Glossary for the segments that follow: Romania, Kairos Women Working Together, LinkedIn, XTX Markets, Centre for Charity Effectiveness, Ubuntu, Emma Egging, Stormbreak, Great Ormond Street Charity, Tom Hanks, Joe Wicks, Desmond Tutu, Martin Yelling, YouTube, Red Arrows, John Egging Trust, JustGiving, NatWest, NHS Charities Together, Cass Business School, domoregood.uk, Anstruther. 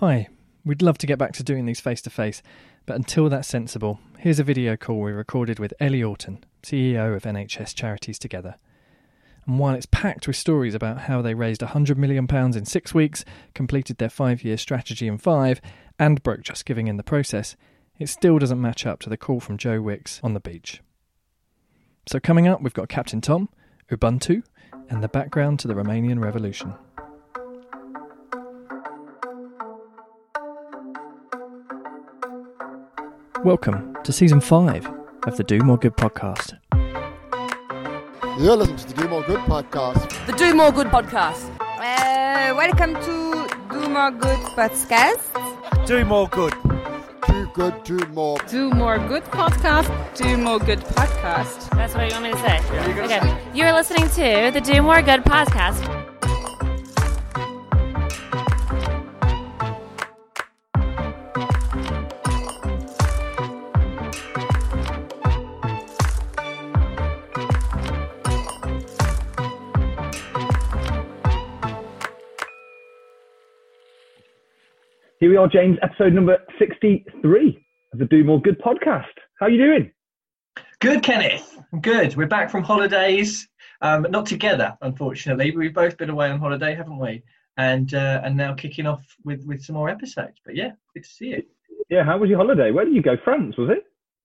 Hi, we'd love to get back to doing these face-to-face, but until that's sensible, here's a video call we recorded with Ellie Orton, CEO of NHS Charities Together. And while it's packed with stories about how they raised £100 million in 6 weeks, completed their 5-year strategy in 5, and broke JustGiving in the process, it still doesn't match up to the call from Joe Wicks on the beach. So coming up, we've got Captain Tom, Ubuntu, and the background to the Romanian Revolution. Welcome to Season 5 of the Do More Good Podcast. You're listening to the Do More Good Podcast. The Do More Good Podcast. Welcome to Do More Good Podcast. Do More Good. Do Good, Do More. Do More Good Podcast. Do More Good Podcast. That's what you want me to say? Yeah. Okay. You're listening to the Do More Good Podcast. Here we are, James, episode number 63 of the Do More Good podcast. How are you doing? Good, Kenneth. Good. We're back from holidays, not together, unfortunately. We've both been away on holiday, haven't we? And now kicking off with some more episodes. But yeah, good to see you. Yeah, how was your holiday? Where did you go? France, was it?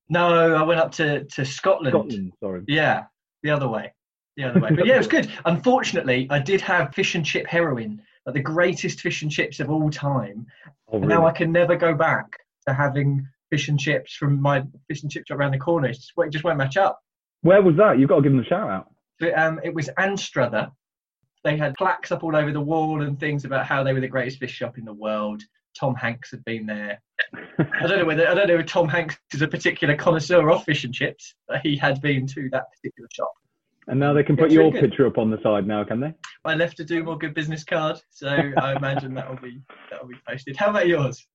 No, I went up to Scotland. Scotland, sorry. Yeah, the other way. But yeah, it was good. Unfortunately, I did have fish and chip heroin. Like the greatest fish and chips of all time. Oh, really? And now I can never go back to having fish and chips from my fish and chips around the corner. It just won't match up. Where was that? You've got to give them a shout out. So, it was Anstruther. They had plaques up all over the wall and things about how they were the greatest fish shop in the world. Tom Hanks had been there. I don't know if Tom Hanks is a particular connoisseur of fish and chips, but he had been to that particular shop. And now they can put your picture up on the side now, can they? I left a Do More Good business card, so I imagine that'll be posted. How about yours?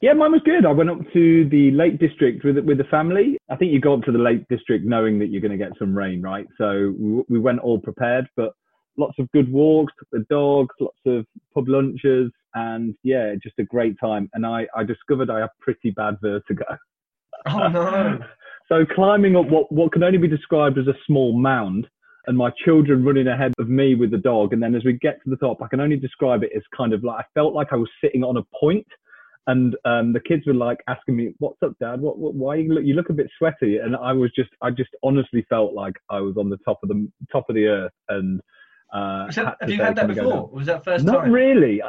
Yeah, mine was good. I went up to the Lake District with the family. I think you go up to the Lake District knowing that you're going to get some rain, right? So we went all prepared, but lots of good walks, took the dogs, lots of pub lunches, and yeah, just a great time. And I discovered I have pretty bad vertigo. Oh, no. So climbing up what can only be described as a small mound, and my children running ahead of me with the dog, and then as we get to the top, I can only describe it as kind of like, I felt like I was sitting on a point, and the kids were like asking me, "What's up, Dad? Why you look a bit sweaty?" And I just honestly felt like I was on the top of the earth. And have you had that before? Was that first time? Not really.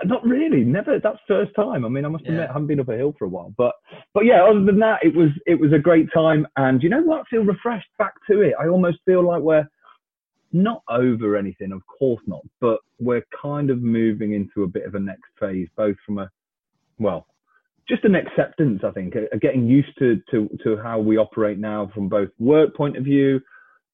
Never. That's first time. I mean, I must admit, I haven't been up a hill for a while. But yeah, other than that, it was a great time. And you know what? I feel refreshed back to it. I almost feel like we're not over anything, of course not, but we're kind of moving into a bit of a next phase, both from just an acceptance, I think, of getting used to how we operate now from both work point of view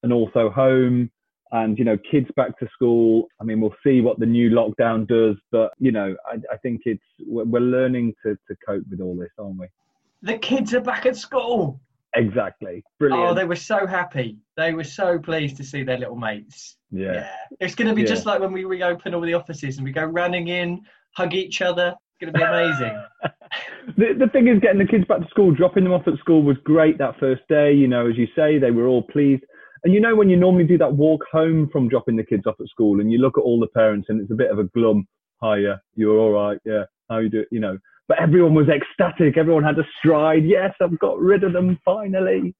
and also home. And, you know, kids back to school. I mean, we'll see what the new lockdown does. But, you know, I think we're learning to cope with all this, aren't we? The kids are back at school. Exactly. Brilliant. Oh, they were so happy. They were so pleased to see their little mates. Yeah. It's going to be just like when we reopen all the offices and we go running in, hug each other. It's going to be amazing. The thing is, getting the kids back to school, dropping them off at school was great that first day. You know, as you say, they were all pleased. And you know when you normally do that walk home from dropping the kids off at school and you look at all the parents and it's a bit of a glum, hiya, you're all right, yeah, how you do, you know. But everyone was ecstatic. Everyone had a stride. Yes, I've got rid of them finally.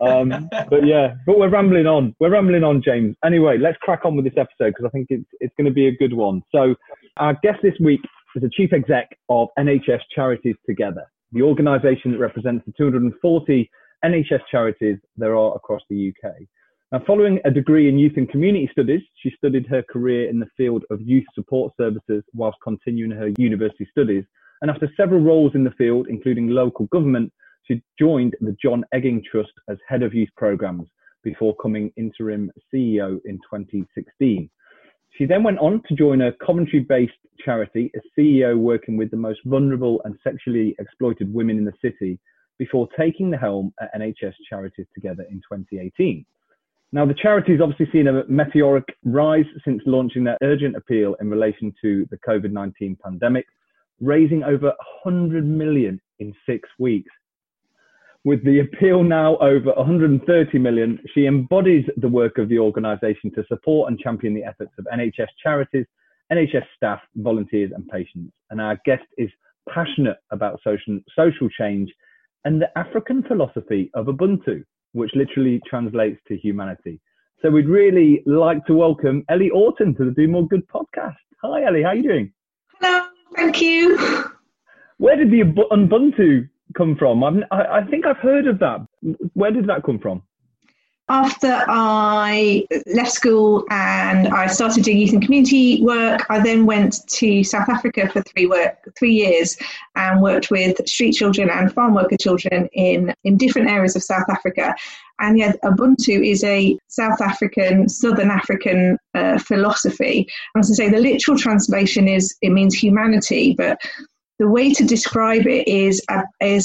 But we're rambling on. We're rambling on, James. Anyway, let's crack on with this episode because I think it's going to be a good one. So our guest this week is the Chief Exec of NHS Charities Together, the organisation that represents the 240 NHS charities there are across the UK. Now, following a degree in youth and community studies, she studied her career in the field of youth support services whilst continuing her university studies. And after several roles in the field, including local government, she joined the John Egging Trust as head of youth programmes before coming interim CEO in 2016. She then went on to join a Coventry-based charity as CEO working with the most vulnerable and sexually exploited women in the city before taking the helm at NHS Charities Together in 2018. Now, the charity's obviously seen a meteoric rise since launching their urgent appeal in relation to the COVID-19 pandemic, raising over 100 million in 6 weeks. With the appeal now over 130 million, she embodies the work of the organisation to support and champion the efforts of NHS charities, NHS staff, volunteers and patients. And our guest is passionate about social change and the African philosophy of Ubuntu, which literally translates to humanity. So we'd really like to welcome Ellie Orton to the Do More Good podcast. Hi, Ellie. How are you doing? Hello. Thank you. Where did the Ubuntu come from? I think I've heard of that. Where did that come from? After I left school and I started doing youth and community work, I then went to South Africa for 3 years and worked with street children and farm worker children in different areas of South Africa. And yeah, Ubuntu is a Southern African philosophy. And as I say, the literal translation is, it means humanity, but the way to describe it is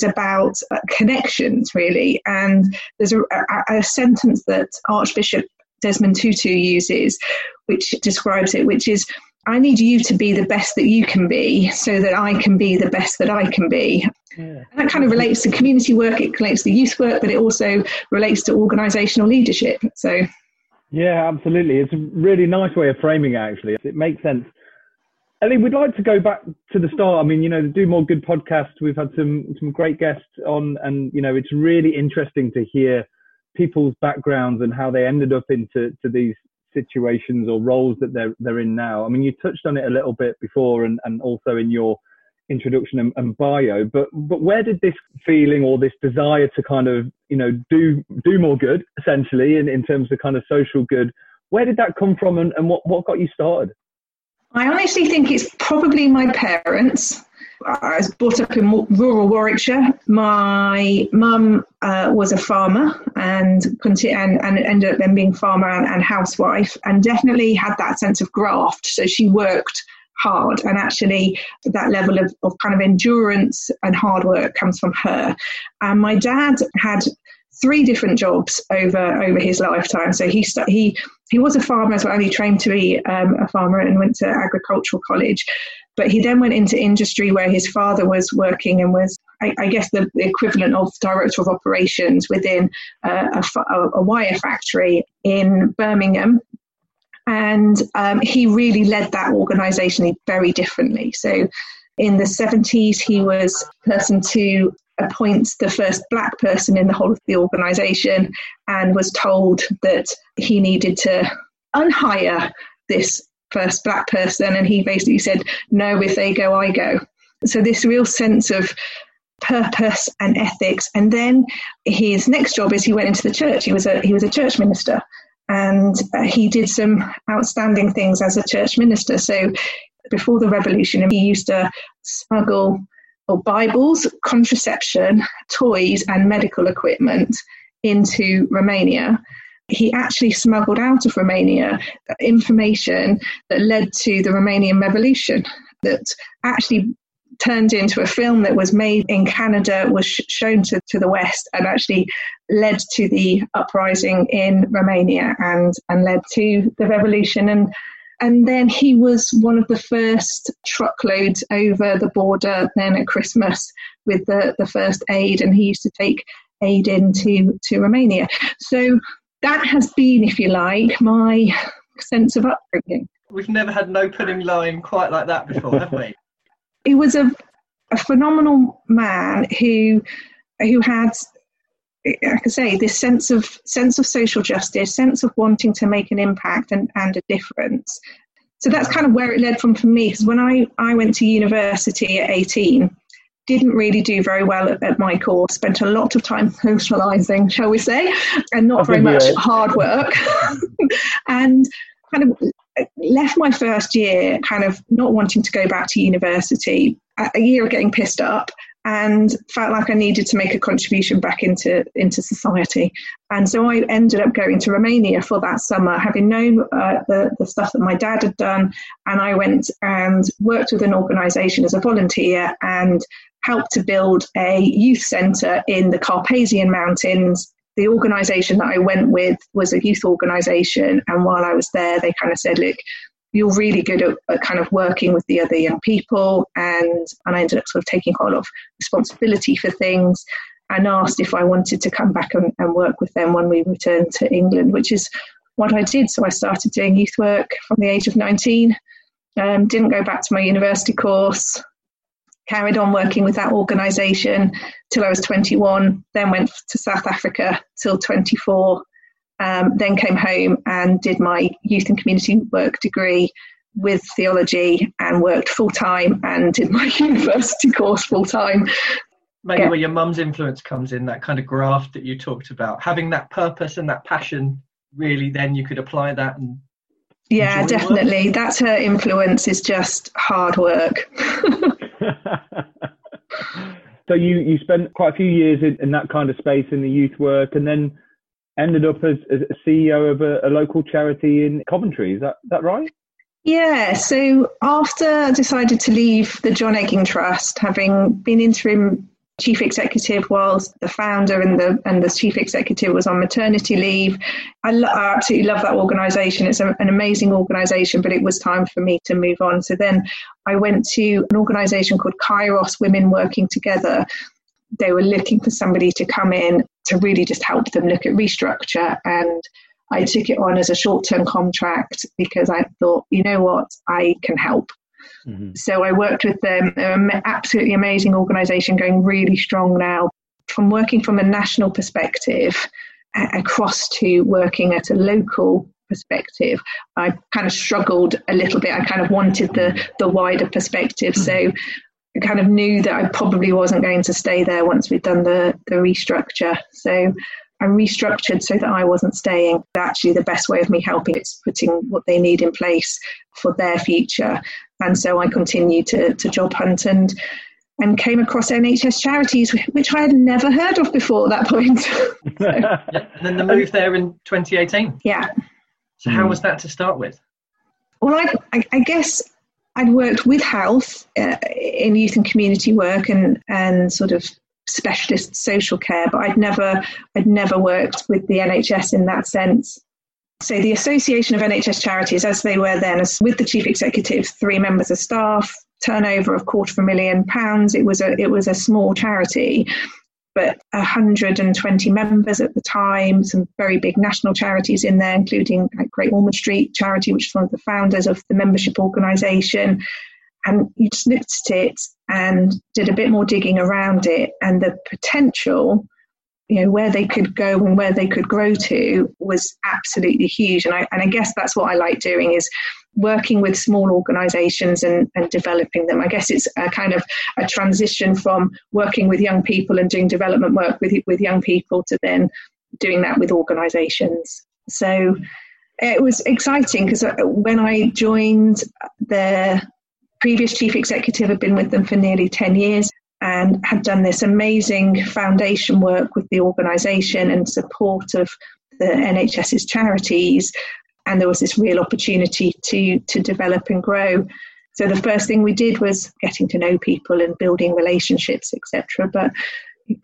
about connections, really. And there's a sentence that Archbishop Desmond Tutu uses, which describes it, which is, I need you to be the best that you can be so that I can be the best that I can be. Yeah. And that kind of relates to community work, it relates to youth work, but it also relates to organisational leadership. So, yeah, absolutely. It's a really nice way of framing it, actually. It makes sense. Ellie, we'd like to go back to the start. I mean, you know, the Do More Good podcast, we've had some great guests on, and, you know, it's really interesting to hear people's backgrounds and how they ended up into these situations or roles that they're in now. I mean, you touched on it a little bit before and also in your introduction and bio, but where did this feeling or this desire to kind of, you know, do more good, essentially, in terms of kind of social good, where did that come from and what got you started? I honestly think it's probably my parents. I was brought up in rural Warwickshire. My mum was a farmer and ended up then being farmer and housewife, and definitely had that sense of graft. So she worked hard, and actually that level of kind of endurance and hard work comes from her. And my dad had 3 different jobs over his lifetime. So he was a farmer as well, and he trained to be a farmer and went to agricultural college. But he then went into industry where his father was working and was, I guess, the equivalent of director of operations within a wire factory in Birmingham. And he really led that organisation very differently. So in the 70s, he was the person to appoints the first black person in the whole of the organisation, and was told that he needed to unhire this first black person, and he basically said, no, if they go, I go. So this real sense of purpose and ethics. And then his next job is he went into the church. He was a church minister, and he did some outstanding things as a church minister. So before the revolution, he used to smuggle Bibles, contraception, toys and medical equipment into Romania. He actually smuggled out of Romania information that led to the Romanian Revolution, that actually turned into a film that was made in Canada, was shown to the West, and actually led to the uprising in Romania and led to the revolution. And then he was one of the first truckloads over the border then at Christmas with the first aid, and he used to take aid into Romania. So that has been, if you like, my sense of upbringing. We've never had an opening line quite like that before, have we? He was a phenomenal man who had, like I say, this sense of social justice, sense of wanting to make an impact and a difference. So that's kind of where it led from for me, because when I went to university at 18, didn't really do very well at my course, spent a lot of time socialising, shall we say, and not very much hard work, and kind of left my first year kind of not wanting to go back to university, a year of getting pissed up, and felt like I needed to make a contribution back into society. And so I ended up going to Romania for that summer, having known the stuff that my dad had done. And I went and worked with an organisation as a volunteer and helped to build a youth centre in the Carpathian Mountains. The organisation that I went with was a youth organisation. And while I was there, they kind of said, look, you're really good at kind of working with the other young people. And I ended up sort of taking quite a lot of responsibility for things and asked if I wanted to come back and work with them when we returned to England, which is what I did. So I started doing youth work from the age of 19, didn't go back to my university course, carried on working with that organisation till I was 21, then went to South Africa till 24, then came home and did my youth and community work degree with theology and worked full-time and did my university course full-time. Maybe where your mum's influence comes in, that kind of graft that you talked about, having that purpose and that passion, really then you could apply that. And yeah, definitely. Work. That's her influence, is just hard work. So you spent quite a few years in that kind of space in the youth work, and then ended up as CEO of a local charity in Coventry. Is that right? Yeah, so after I decided to leave the John Egging Trust, having been interim chief executive whilst the founder and the chief executive was on maternity leave. I absolutely love that organisation. It's an amazing organisation, but it was time for me to move on. So then I went to an organisation called Kairos Women Working Together. They were looking for somebody to come in to really just help them look at restructure, and I took it on as a short-term contract because I thought, you know what, I can help. Mm-hmm. So I worked with them, an absolutely amazing organisation going really strong now, from working from a national perspective across to working at a local perspective. I kind of struggled a little bit. I kind of wanted the wider perspective. Mm-hmm. So I kind of knew that I probably wasn't going to stay there once we'd done the restructure. So I restructured so that I wasn't staying. Actually, the best way of me helping is putting what they need in place for their future. And so I continued to job hunt and came across NHS Charities, which I had never heard of before at that point. So, yeah, and then the move there in 2018. Yeah. So how was that to start with? Well, I guess I'd worked with health in youth and community work and sort of specialist social care, but I'd never worked with the NHS in that sense. So the Association of NHS Charities, as they were then, with the chief executive, 3 members of staff, turnover of £250,000. It was a small charity, but 120 members at the time, some very big national charities in there, including Great Ormond Street Charity, which is one of the founders of the membership organisation. And you just looked at it and did a bit more digging around it, and the potential, you know, where they could go and where they could grow to was absolutely huge. And I guess that's what I like doing, is working with small organisations and developing them. I guess it's a kind of a transition from working with young people and doing development work with young people to then doing that with organisations. So it was exciting because when I joined, the previous chief executive had been with them for nearly 10 years and had done this amazing foundation work with the organisation and support of the NHS's charities. And there was this real opportunity to develop and grow. So the first thing we did was getting to know people and building relationships, etc. But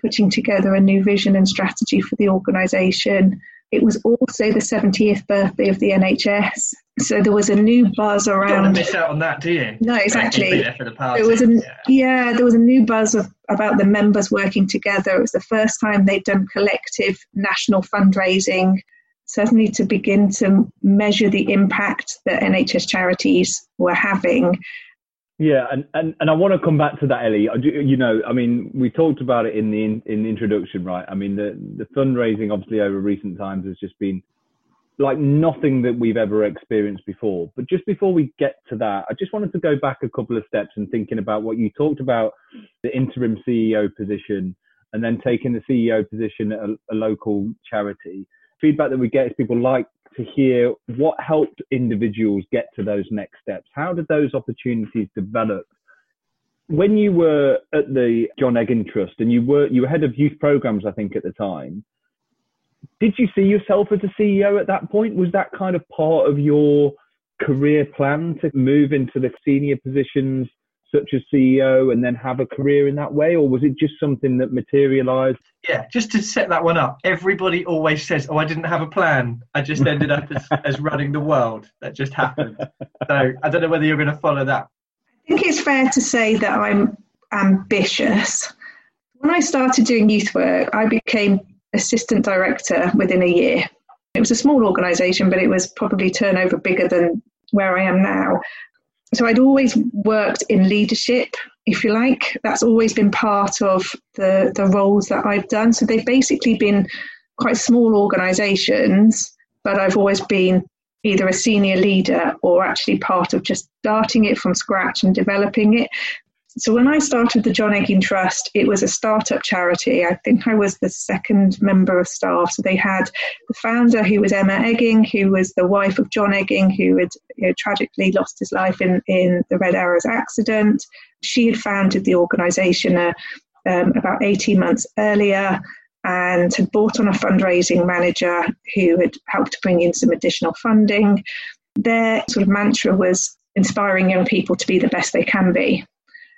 putting together a new vision and strategy for the organisation. It was also the 70th birthday of the NHS. So there was a new buzz around. You don't want to miss out on that, do you? No, exactly. There was a new buzz about the members working together. It was the first time they'd done collective national fundraising, certainly to begin to measure the impact that NHS charities were having. Yeah, and I want to come back to that, Ellie. We talked about it in the introduction, right? I mean, the fundraising, obviously, over recent times has just been like nothing that we've ever experienced before. But just before we get to that, I just wanted to go back a couple of steps and thinking about what you talked about, the interim CEO position, and then taking the CEO position at a local charity. Feedback that we get is people like to hear what helped individuals get to those next steps. How did those opportunities develop? When you were at the John Egging Trust and you were head of youth programs, I think, at the time, did you see yourself as a CEO at that point? Was that kind of part of your career plan to move into the senior positions such as CEO and then have a career in that way? Or was it just something that materialised? Yeah, just to set that one up. Everybody always says, oh, I didn't have a plan. I just ended up as running the world. That just happened. So I don't know whether you're going to follow that. I think it's fair to say that I'm ambitious. When I started doing youth work, I became assistant director within a year. It was a small organisation, but it was probably turnover bigger than where I am now. So I'd always worked in leadership, if you like. That's always been part of the roles that I've done. So they've basically been quite small organisations, but I've always been either a senior leader or actually part of just starting it from scratch and developing it. So when I started the John Egging Trust, it was a startup charity. I think I was the second member of staff. So they had the founder, who was Emma Egging, who was the wife of John Egging, who had tragically lost his life in the Red Arrows accident. She had founded the organisation about 18 months earlier and had brought on a fundraising manager who had helped to bring in some additional funding. Their sort of mantra was inspiring young people to be the best they can be.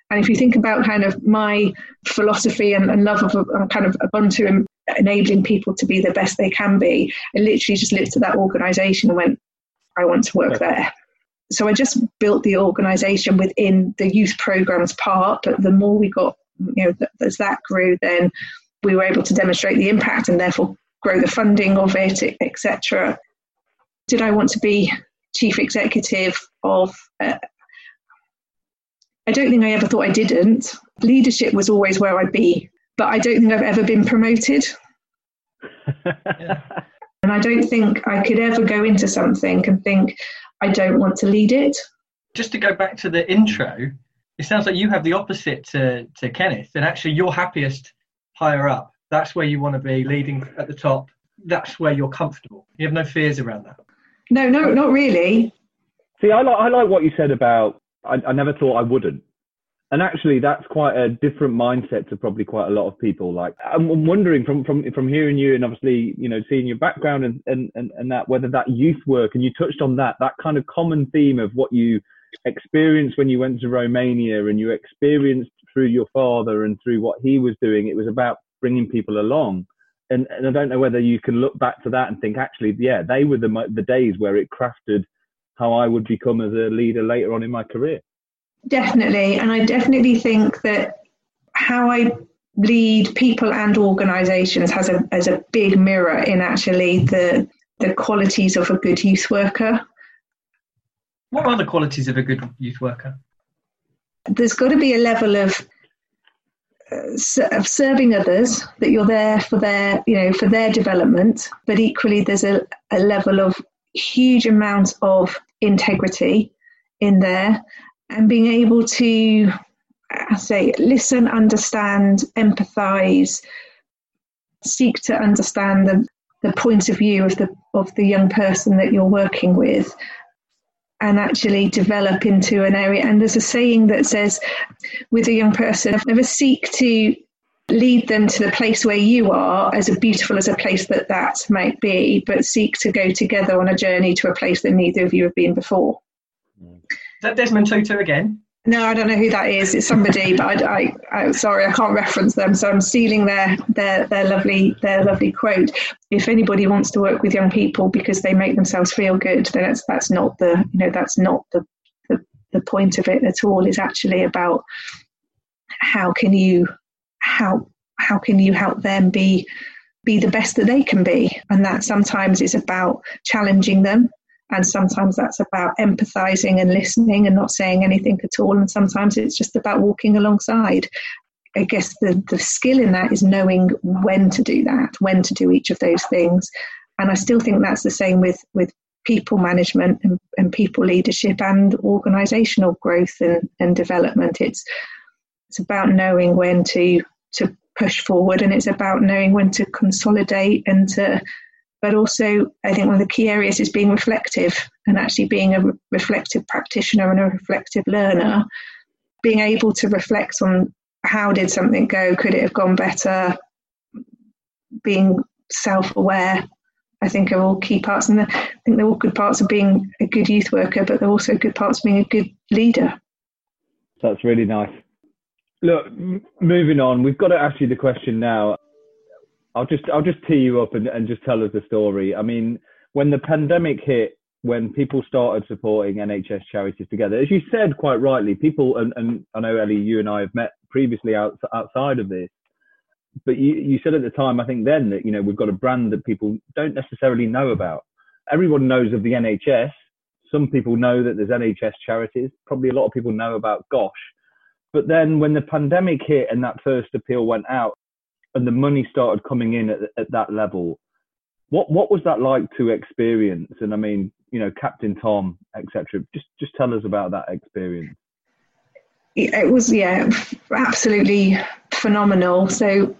And if you think about kind of my philosophy and love of kind of Ubuntu and enabling people to be the best they can be, I literally just looked at that organisation and went, I want to work there. So I just built the organisation within the youth programmes part, but the more we got, as that grew, then we were able to demonstrate the impact and therefore grow the funding of it, etc. Did I want to be chief executive of... I don't think I ever thought I didn't. Leadership was always where I'd be, but I don't think I've ever been promoted. And I don't think I could ever go into something and think, I don't want to lead it. Just to go back to the intro, it sounds like you have the opposite to Kenneth, and actually you're happiest higher up. That's where you want to be, leading at the top. That's where you're comfortable. You have no fears around that. No, not really. See, I like what you said about I never thought I wouldn't. And actually, that's quite a different mindset to probably quite a lot of people. Like, I'm wondering from hearing you and obviously, seeing your background and that, whether that youth work, and you touched on that kind of common theme of what you experienced when you went to Romania and you experienced through your father and through what he was doing, it was about bringing people along. And I don't know whether you can look back to that and think, actually, yeah, they were the days where it crafted how I would become as a leader later on in my career. Definitely. And I definitely think that how I lead people and organisations has a big mirror in actually the qualities of a good youth worker. What are the qualities of a good youth worker? There's got to be a level of serving others, that you're there for their development, but equally there's a level of huge amounts of integrity in there, and being able to, listen, understand, empathise, seek to understand the point of view of the young person that you're working with, and actually develop into an area. And there's a saying that says, with a young person, never seek to lead them to the place where you are, as beautiful as a place that might be, but seek to go together on a journey to a place that neither of you have been before. Is that Desmond Tutu again? No, I don't know who that is. It's somebody, but I'm sorry, I can't reference them. So I'm stealing their lovely quote. If anybody wants to work with young people because they make themselves feel good, then that's not the point of it at all. It's actually about how can you help them be the best that they can be, and that sometimes it's about challenging them, and sometimes that's about empathizing and listening and not saying anything at all, and sometimes it's just about walking alongside. I guess the skill in that is knowing when to do that, when to do each of those things, and I still think that's the same with people management and people leadership and organizational growth and development. It's about knowing when to push forward, and it's about knowing when to consolidate but also I think one of the key areas is being reflective, and actually being a reflective practitioner and a reflective learner, being able to reflect on how did something go, could it have gone better, being self-aware, I think are all key parts, and I think they're all good parts of being a good youth worker, but they're also good parts of being a good leader. So that's really nice. Look, moving on, we've got to ask you the question now. I'll just tee you up and just tell us the story. I mean, when the pandemic hit, when people started supporting NHS Charities Together, as you said quite rightly, people, and I know, Ellie, you and I have met previously outside of this, but you said at the time, I think then, that, you know, we've got a brand that people don't necessarily know about. Everyone knows of the NHS. Some people know that there's NHS Charities. Probably a lot of people know about GOSH. But then when the pandemic hit and that first appeal went out and the money started coming in at that level, what was that like to experience? And I mean, you know, Captain Tom, etc. Just tell us about that experience. It was, yeah, absolutely phenomenal. So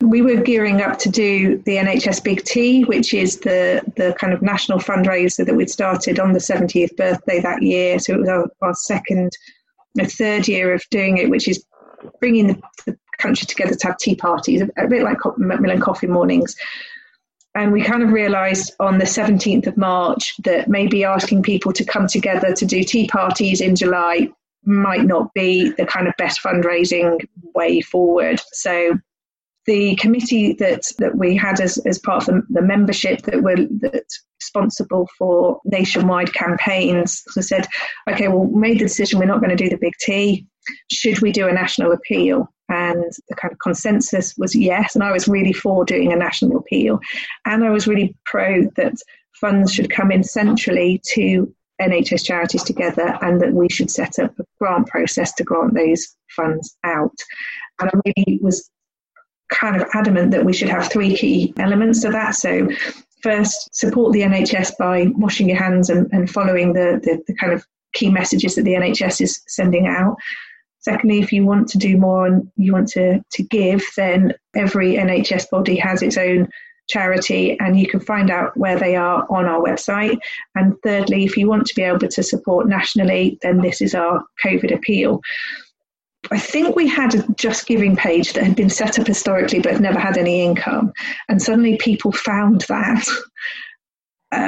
we were gearing up to do the NHS Big Tea, which is the kind of national fundraiser that we'd started on the 70th birthday that year. So it was our third year of doing it, which is bringing the country together to have tea parties, a bit like Macmillan Coffee Mornings. And we kind of realised on the 17th of March that maybe asking people to come together to do tea parties in July might not be the kind of best fundraising way forward. So the committee that we had as part of the membership that's responsible for nationwide campaigns said, okay, well, we made the decision we're not going to do the big tea. Should we do a national appeal? And the kind of consensus was yes, and I was really for doing a national appeal. And I was really pro that funds should come in centrally to NHS Charities Together and that we should set up a grant process to grant those funds out. And I really was kind of adamant that we should have three key elements to that. So first, support the NHS by washing your hands and following the kind of key messages that the NHS is sending out. Secondly, if you want to do more and you want to give, then every NHS body has its own charity and you can find out where they are on our website. And thirdly, if you want to be able to support nationally, then this is our COVID appeal. I think we had a JustGiving page that had been set up historically but never had any income, and suddenly people found that.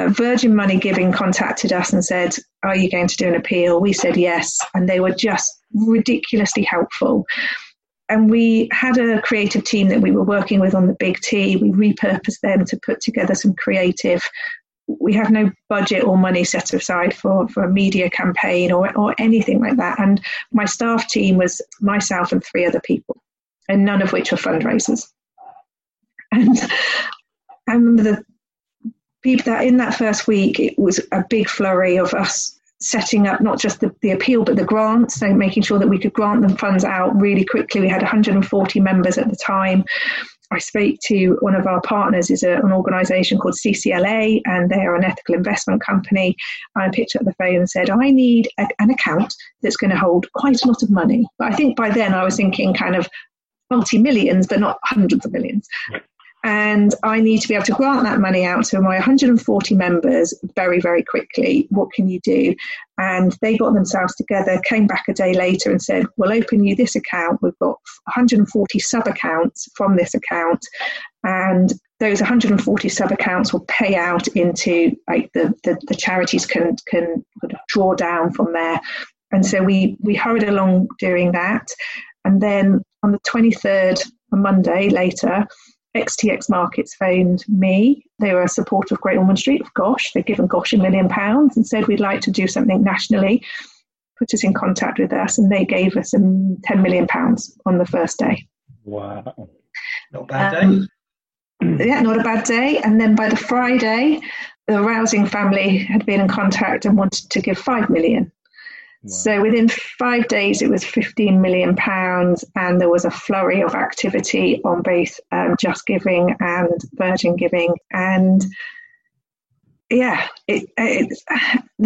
Virgin Money Giving contacted us and said, are you going to do an appeal? We said yes, and they were just ridiculously helpful. And we had a creative team that we were working with on the Big T. We repurposed them to put together some creative. We have no budget or money set aside for a media campaign or anything like that. And my staff team was myself and three other people, and none of which were fundraisers. And I remember the people that in that first week, it was a big flurry of us setting up not just the appeal but the grants, so making sure that we could grant them funds out really quickly. We had 140 members at the time. I spoke to one of our partners, is an organisation called CCLA, and they are an ethical investment company. I picked up the phone and said, I need an account that's going to hold quite a lot of money. But I think by then I was thinking kind of multi-millions but not hundreds of millions. And I need to be able to grant that money out to my 140 members very, very quickly. What can you do? And they got themselves together, came back a day later and said, we'll open you this account. We've got 140 sub-accounts from this account. And those 140 sub-accounts will pay out into, like, the charities can sort of draw down from there. And so we hurried along doing that. And then on the 23rd, a Monday later, XTX Markets phoned me. They were a supporter of Great Ormond Street, of GOSH. They'd given GOSH £1 million and said, we'd like to do something nationally. Put us in contact with us, and they gave us £10 million on the first day. Wow. Not a bad day. Yeah, not a bad day. And then by the Friday, the Rousing family had been in contact and wanted to give £5 million. Wow. So within 5 days, it was £15 million, and there was a flurry of activity on both JustGiving and Virgin Giving. And yeah, the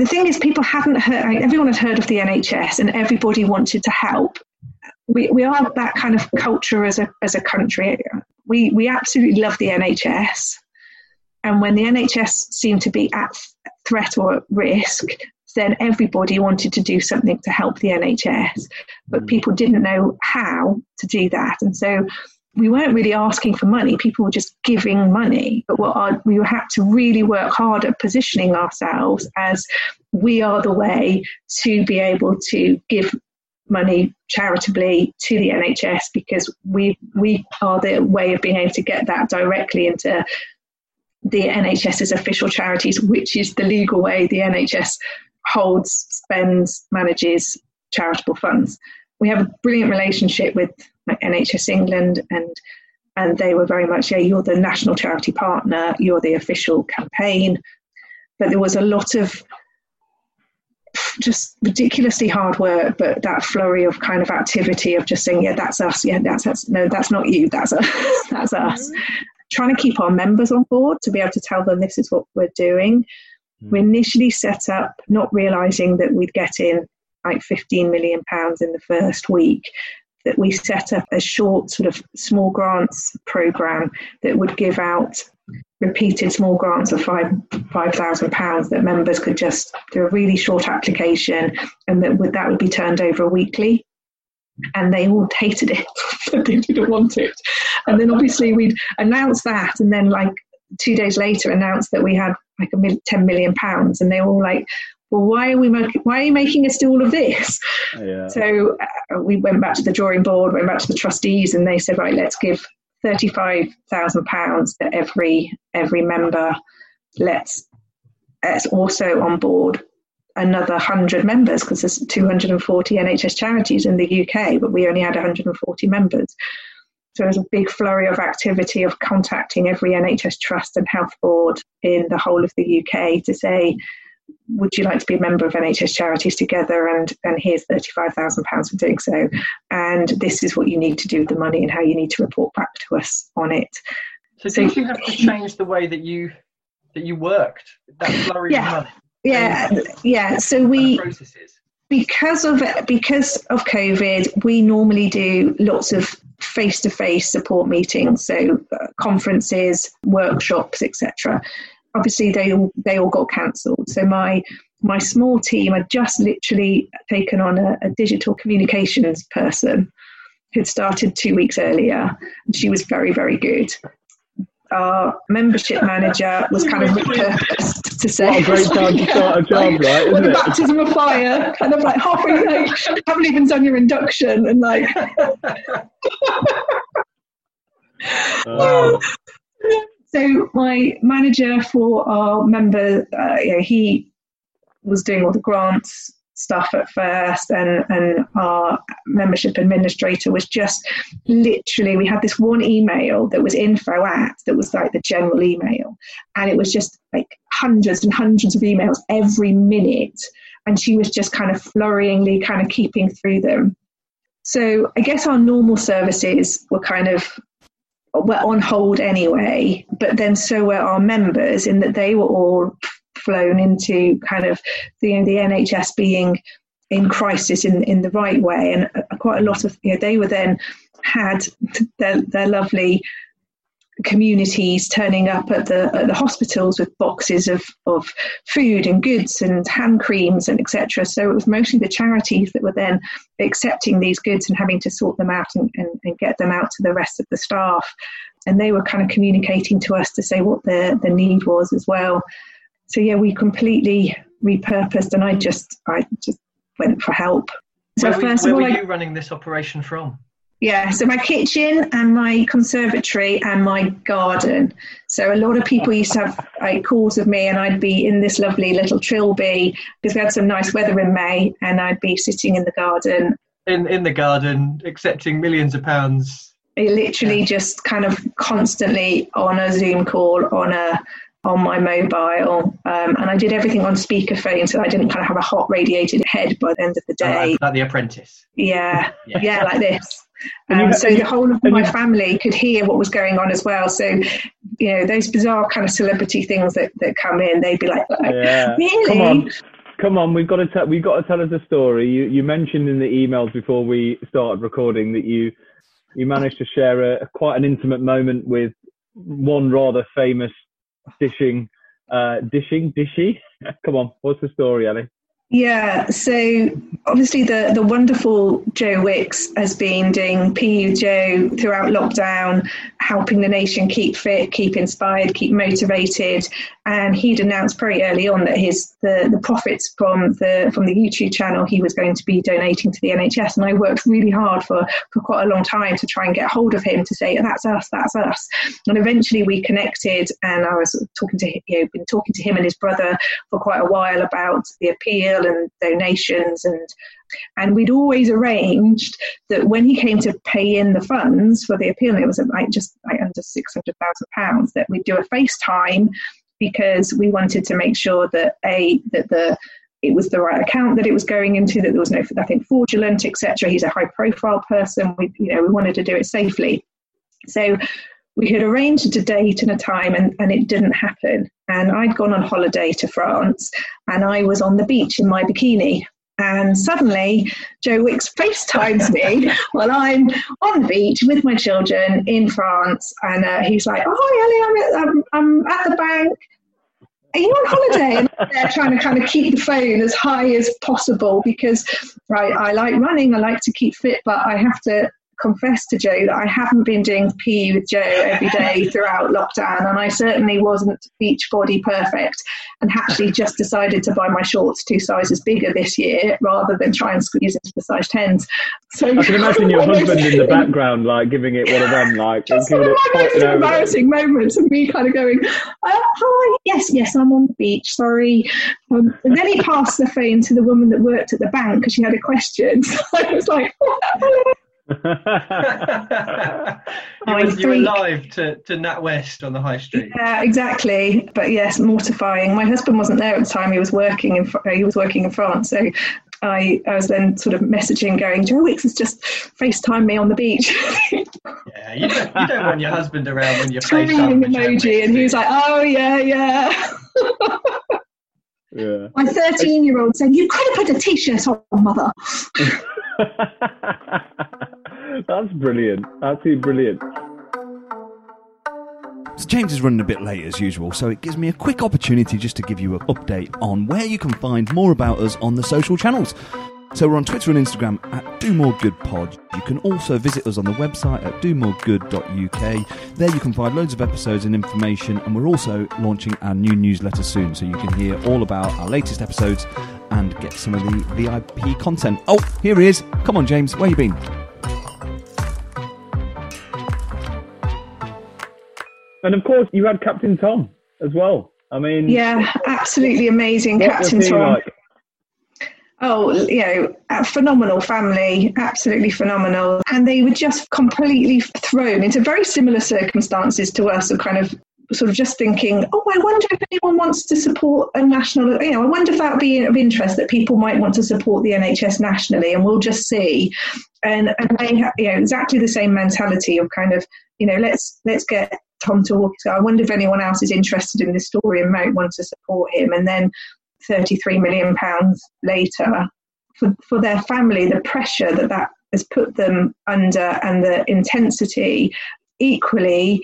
thing is, people hadn't heard, everyone had heard of the NHS and everybody wanted to help. We are that kind of culture as a country. We absolutely love the NHS. And when the NHS seemed to be at threat or at risk, then everybody wanted to do something to help the NHS, but people didn't know how to do that. And so we weren't really asking for money. People were just giving money. But we had to really work hard at positioning ourselves as we are the way to be able to give money charitably to the NHS, because we are the way of being able to get that directly into the NHS's official charities, which is the legal way the NHS holds, spends, manages charitable funds. We have a brilliant relationship with NHS England, and they were very much, yeah, you're the national charity partner, you're the official campaign. But there was a lot of just ridiculously hard work, but that flurry of kind of activity of just saying, yeah, that's us, yeah, that's us, no, that's not you, that's us, that's us. Mm-hmm. Trying to keep our members on board to be able to tell them this is what we're doing. Mm-hmm. We initially set up not realising that we'd get in like £15 million in the first week, that we set up a short sort of small grants programme that would give out repeated small grants of £5,000 that members could just do a really short application, and that would be turned over weekly. And they all hated it. They didn't want it. And then obviously we'd announce that, and then like 2 days later announce that we had like £10 million, and they were all like, well, why are you making us do all of this? Yeah. So we went back to the drawing board, went back to the trustees, and they said, right, let's give £35,000 to every member. Let's also onboard another 100 members, because there's 240 NHS charities in the UK, but we only had 140 members. So it was a big flurry of activity of contacting every NHS trust and health board in the whole of the UK to say, would you like to be a member of NHS Charities Together? And here's £35,000 for doing so. And this is what you need to do with the money and how you need to report back to us on it. So did you have to change the way that you worked? That flurry of money? Yeah. So we, because of COVID, we normally do lots of face-to-face support meetings, so conferences, workshops, etc. Obviously, they all got cancelled. So my small team had just literally taken on a digital communications person who'd started 2 weeks earlier, and she was very, very good. Our membership manager was kind of repurposed to say, what a great time to start a job, like, right? With a baptism of fire, kind of like halfway, like, haven't even done your induction, and like. So my manager for our member, he was doing all the grants stuff at first, and our membership administrator was just literally, we had this one email that was info@ that was like the general email, and it was just like hundreds and hundreds of emails every minute, and she was just kind of flurryingly kind of keeping through them. So I guess our normal services were kind of, were on hold anyway, but then so were our members, in that they were all flown into kind of the NHS being in crisis in the right way, and quite a lot of they were then had their lovely communities turning up at the hospitals with boxes of food and goods and hand creams and etc. So it was mostly the charities that were then accepting these goods and having to sort them out and get them out to the rest of the staff, and they were kind of communicating to us to say what the need was as well. So yeah, we completely repurposed, and I just went for help. So first of all, where were you running this operation from? Yeah, so my kitchen and my conservatory and my garden. So a lot of people used to have calls with me, and I'd be in this lovely little trilby because we had some nice weather in May, and I'd be sitting in the garden. In the garden, accepting millions of pounds. Literally just kind of constantly on a Zoom call, on my mobile, and I did everything on speakerphone, so I didn't kind of have a hot radiated head by the end of the day. Like The Apprentice. Yeah, like this. So the whole of my family could hear what was going on as well. So, those bizarre kind of celebrity things that come in, they'd be like really? Come on, we've got to tell us a story. You mentioned in the emails before we started recording that you managed to share quite an intimate moment with one rather famous dishy. Come on, what's the story, Ellie? Yeah, so obviously the wonderful Joe Wicks has been doing PU Joe throughout lockdown, helping the nation keep fit, keep inspired, keep motivated. And he'd announced pretty early on that the profits from the YouTube channel he was going to be donating to the NHS. And I worked really hard for quite a long time to try and get hold of him to say, that's us. And eventually we connected, and I was talking to him and his brother for quite a while about the appeal and donations, and we'd always arranged that when he came to pay in the funds for the appeal, it was like under £600,000, that we'd do a FaceTime, because we wanted to make sure that it was the right account that it was going into, that there was no, nothing fraudulent, etc. He's a high profile person. We wanted to do it safely. So we had arranged a date and a time, and it didn't happen. And I'd gone on holiday to France, and I was on the beach in my bikini. And suddenly, Joe Wicks FaceTimes me while I'm on the beach with my children in France. And he's like, "Oh, hi, Ellie, I'm at the bank. Are you on holiday?" And they're trying to kind of keep the phone as high as possible, because I like running, I like to keep fit, but I have to confess to Joe that I haven't been doing PE with Joe every day throughout lockdown, and I certainly wasn't beach body perfect, and actually just decided to buy my shorts 2 sizes bigger this year rather than try and squeeze into the size 10s. So I can imagine your husband in the background, like giving it one of them, like just one of my most embarrassing moments, and me kind of going, "Hi, yes, I'm on the beach, sorry." And then he passed the phone to the woman that worked at the bank because she had a question. So I was like, "Hello." You were live to Nat West on the high street. Yeah, exactly. But yes, mortifying. My husband wasn't there at the time. He was working in France. So I was then sort of messaging, going, "Joe Wicks has just FaceTimed me on the beach." Yeah, you don't want your husband around when you're FaceTiming emoji, and he was like, "Oh yeah." Yeah. My 13-year-old said, "You could have put a t-shirt on, mother." That's brilliant. Absolutely brilliant. So James is running a bit late as usual, so it gives me a quick opportunity just to give you an update on where you can find more about us on the social channels. So we're on Twitter and Instagram at Do More Good Pod. You can also visit us on the website at domoregood.uk. There you can find loads of episodes and information, and we're also launching our new newsletter soon, so you can hear all about our latest episodes and get some of the VIP content. Oh, here he is. Come on, James, where you been? And of course, you had Captain Tom as well. I mean... Yeah, absolutely amazing, Captain Tom. Like? Oh, a phenomenal family, absolutely phenomenal. And they were just completely thrown into very similar circumstances to us, of kind of sort of just thinking, "Oh, I wonder if anyone wants to support a national, I wonder if that would be of interest, that people might want to support the NHS nationally, and we'll just see." And they have, exactly the same mentality of kind of, let's get Tom to walk. So I wonder if anyone else is interested in this story and might want to support him. And then £33 million later, for their family, the pressure that has put them under and the intensity. Equally,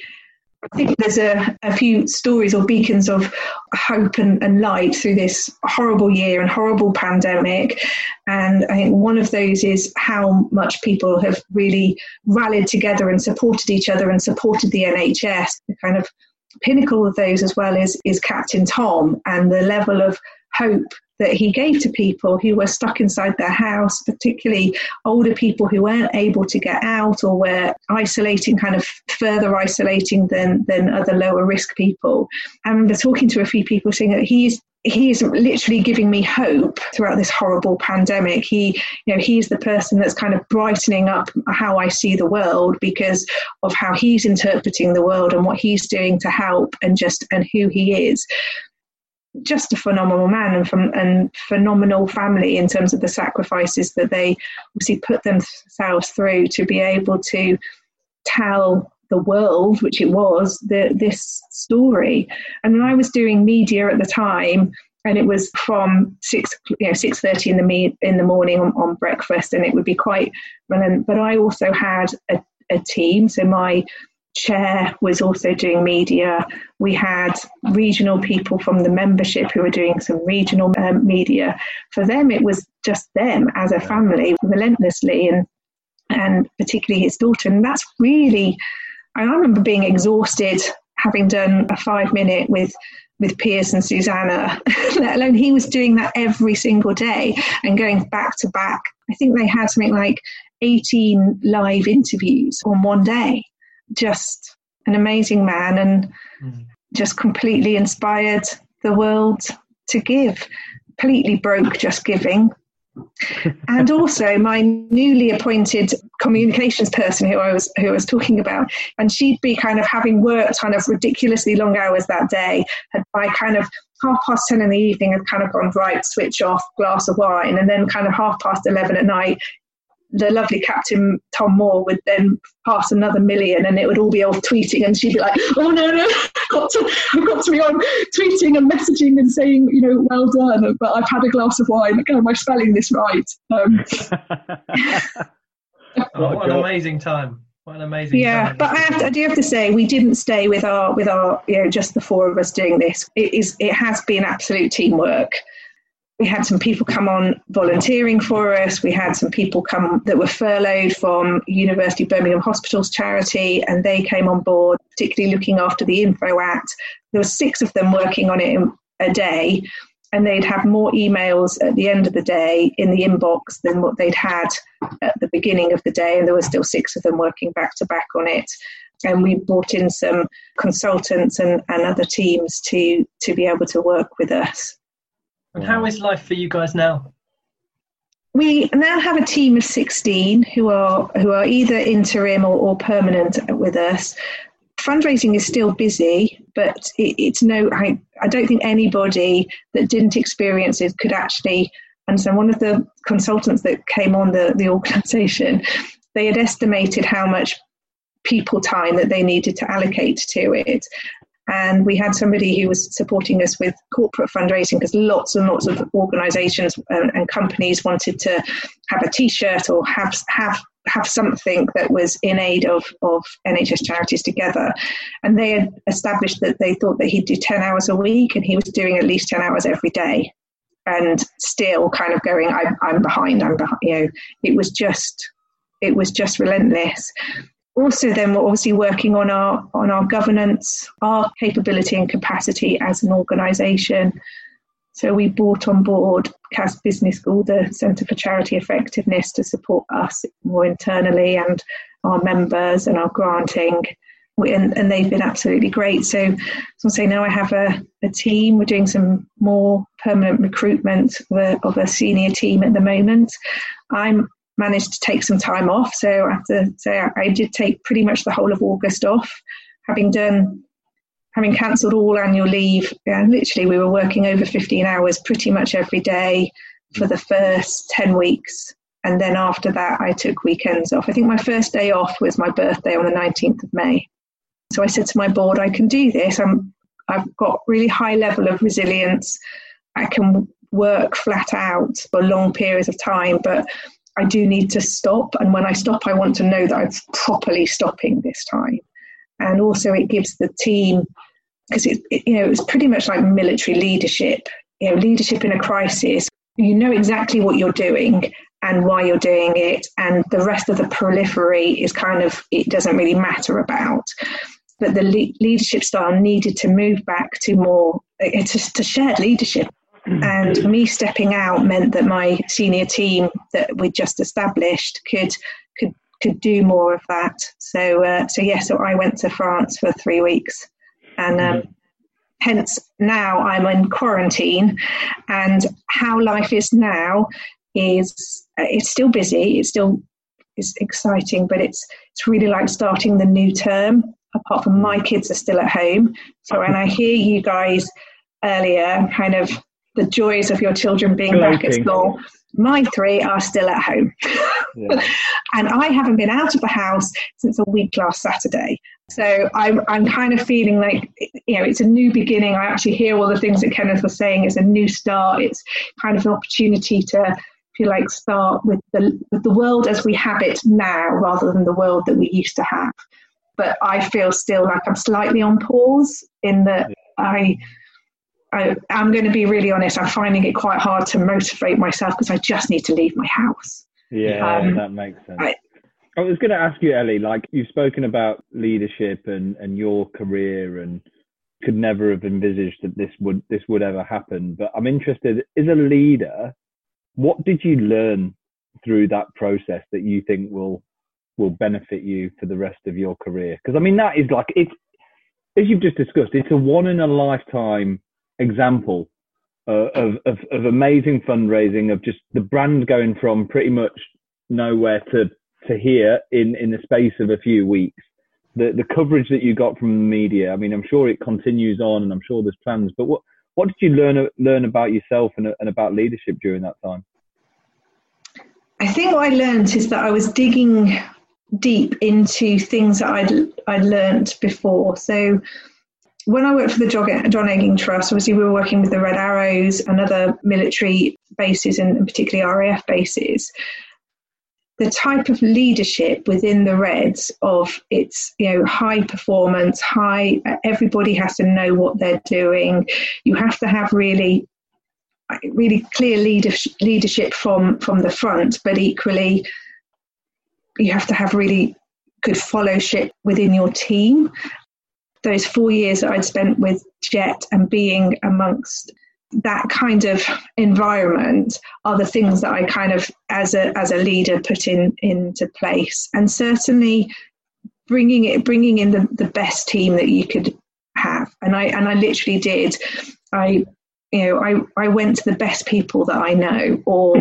I think there's a few stories or beacons of hope and light through this horrible year and horrible pandemic. And I think one of those is how much people have really rallied together and supported each other and supported the NHS. The kind of pinnacle of those as well is Captain Tom, and the level of hope that he gave to people who were stuck inside their house, particularly older people who weren't able to get out or were isolating, kind of further isolating than other lower risk people. I remember talking to a few people saying that he is literally giving me hope throughout this horrible pandemic. He's the person that's kind of brightening up how I see the world because of how he's interpreting the world and what he's doing to help and who he is. Just a phenomenal man and phenomenal family in terms of the sacrifices that they obviously put themselves through to be able to tell the world, which it was, this story. And when I was doing media at the time, and it was from 6:30 in the morning on breakfast, and it would be quite. But I also had a team, so my chair was also doing media. We had regional people from the membership who were doing some regional media. For them, it was just them as a family, relentlessly, and particularly his daughter. And that's really, And I remember being exhausted, having done a 5 minute with Piers and Susanna, let alone he was doing that every single day and going back to back. I think they had something like 18 live interviews on one day. Just an amazing man, and just completely inspired the world to give. Completely broke JustGiving. And also my newly appointed communications person who I was talking about, and she'd be kind of, having worked kind of ridiculously long hours that day, had by kind of 10:30 in the evening had kind of gone, right, switch off, glass of wine, and then kind of 11:30 at night the lovely Captain Tom Moore would then pass another million, and it would all be off tweeting, and she'd be like, oh no, I've got to be on tweeting and messaging and saying, you know, well done, but I've had a glass of wine. Am I spelling this right? What an amazing time. What an amazing time. But I do have to say, we didn't stay with our, you know, just the four of us doing this. It has been absolute teamwork. We had some people come on volunteering for us. We had some people come that were furloughed from University of Birmingham Hospitals Charity, and they came on board, particularly looking after the Info Act. There were 6 of them working on it a day, and they'd have more emails at the end of the day in the inbox than what they'd had at the beginning of the day, and there were still 6 of them working back to back on it. And we brought in some consultants and other teams to be able to work with us. And how is life for you guys now? We now have a team of 16 who are either interim or permanent with us. Fundraising is still busy, but I don't think anybody that didn't experience it could actually. And so one of the consultants that came on the organisation, they had estimated how much people time that they needed to allocate to it. And we had somebody who was supporting us with corporate fundraising, because lots and lots of organisations and companies wanted to have a T-shirt or have something that was in aid of NHS Charities Together. And they had established that they thought that he'd do 10 hours a week, and he was doing at least 10 hours every day, and still kind of going, I'm behind, you know. It was just relentless. Also, then we're obviously working on our governance, our capability and capacity as an organisation. So we brought on board Cass Business School, the Centre for Charity Effectiveness, to support us more internally and our members and our granting. And they've been absolutely great. So as I say, now I have a team. We're doing some more permanent recruitment of a senior team at the moment. I'm managed to take some time off, so I have to say I did take pretty much the whole of August off, having cancelled all annual leave. And literally we were working over 15 hours pretty much every day for the first 10 weeks, and then after that I took weekends off. I think my first day off was my birthday on the 19th of May. So I said to my board, I can do this. I've got really high level of resilience. I can work flat out for long periods of time, but I do need to stop, and when I stop I want to know that I'm properly stopping this time. And also it gives the team, because it's pretty much like military leadership, you know, leadership in a crisis. You know exactly what you're doing and why you're doing it, and the rest of the periphery is kind of, it doesn't really matter about. But the leadership style needed to move back to more, it's just to shared leadership. And me stepping out meant that my senior team that we just established could do more of that. So I went to France for 3 weeks, and hence now I'm in quarantine. And how life is now is it's still busy, it's exciting, but it's really like starting the new term. Apart from my kids are still at home, so and I hear you guys earlier kind of. The joys of your children being back at school. My 3 are still at home. Yeah. And I haven't been out of the house since a week last Saturday. So I'm kind of feeling like, you know, it's a new beginning. I actually hear all the things that Kenneth was saying. It's a new start. It's kind of an opportunity to feel like start with the world as we have it now, rather than the world that we used to have. But I feel still like I'm slightly on pause in that I'm going to be really honest, I'm finding it quite hard to motivate myself because I just need to leave my house. Yeah, that makes sense. I, I was going to ask you, Ellie, like you've spoken about leadership and your career and could never have envisaged that this would ever happen. But I'm interested, as a leader, what did you learn through that process that you think will benefit you for the rest of your career? Because I mean, that is like, it's, as you've just discussed, it's a one in a lifetime example of amazing fundraising, of just the brand going from pretty much nowhere to here in the space of a few weeks. The coverage that you got from the media, I mean, I'm sure it continues on and I'm sure there's plans, but what did you learn about yourself and about leadership during that time? I think what I learned is that I was digging deep into things that I'd learned before. So when I worked for the John Egging Trust, obviously we were working with the Red Arrows and other military bases and particularly RAF bases. The type of leadership within the Reds of it's, you know, high performance, high, everybody has to know what they're doing. You have to have really, really clear leadership from the front, but equally you have to have really good fellowship within your team. Those 4 years that I'd spent with Jet and being amongst that kind of environment are the things that I kind of, as a leader, put into place. And certainly bringing in the best team that you could have. And I literally did. I went to the best people that I know, or